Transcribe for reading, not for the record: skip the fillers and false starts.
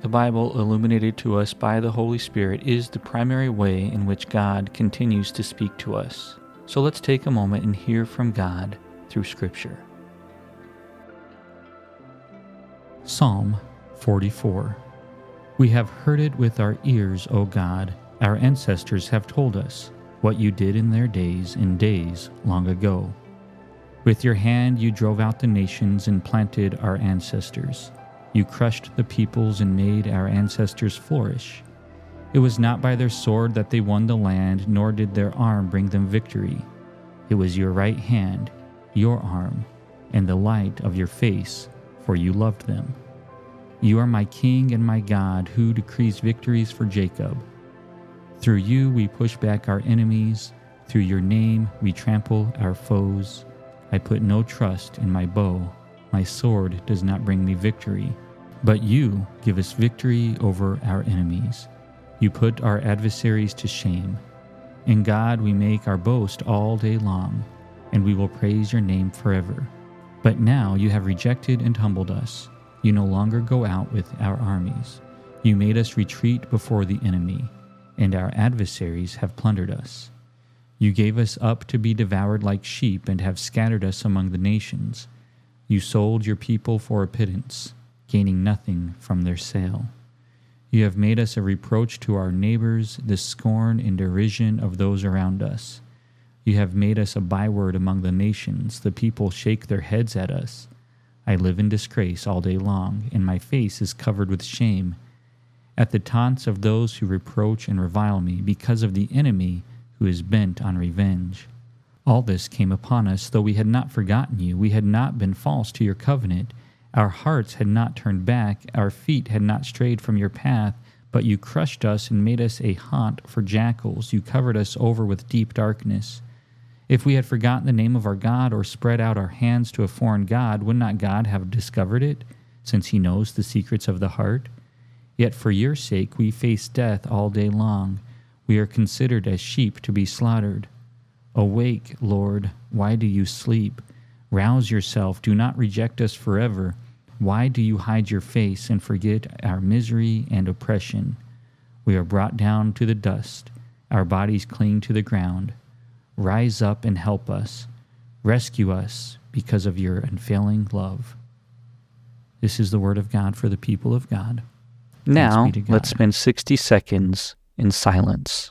The Bible, illuminated to us by the Holy Spirit, is the primary way in which God continues to speak to us. So let's take a moment and hear from God through Scripture. Psalm 44. We have heard it with our ears, O God. Our ancestors have told us what you did in their days and days long ago. With your hand you drove out the nations and planted our ancestors. You crushed the peoples and made our ancestors flourish. It was not by their sword that they won the land, nor did their arm bring them victory. It was your right hand, your arm, and the light of your face, for you loved them. You are my King and my God, who decrees victories for Jacob. Through you we push back our enemies. Through your name we trample our foes. I put no trust in my bow. My sword does not bring me victory, but you give us victory over our enemies. You put our adversaries to shame. In God we make our boast all day long, and we will praise your name forever. But now you have rejected and humbled us. You no longer go out with our armies. You made us retreat before the enemy, and our adversaries have plundered us. You gave us up to be devoured like sheep and have scattered us among the nations. You sold your people for a pittance, gaining nothing from their sale. You have made us a reproach to our neighbors, the scorn and derision of those around us. You have made us a byword among the nations. The people shake their heads at us. I live in disgrace all day long, and my face is covered with shame at the taunts of those who reproach and revile me because of the enemy who is bent on revenge. All this came upon us, though we had not forgotten you. We had not been false to your covenant. Our hearts had not turned back. Our feet had not strayed from your path. But you crushed us and made us a haunt for jackals. You covered us over with deep darkness. If we had forgotten the name of our God or spread out our hands to a foreign god, would not God have discovered it, since he knows the secrets of the heart? Yet for your sake we face death all day long. We are considered as sheep to be slaughtered. Awake, Lord, why do you sleep? Rouse yourself, do not reject us forever. Why do you hide your face and forget our misery and oppression? We are brought down to the dust. Our bodies cling to the ground. Rise up and help us. Rescue us because of your unfailing love. This is the word of God for the people of God. Now, let's spend 60 seconds in silence.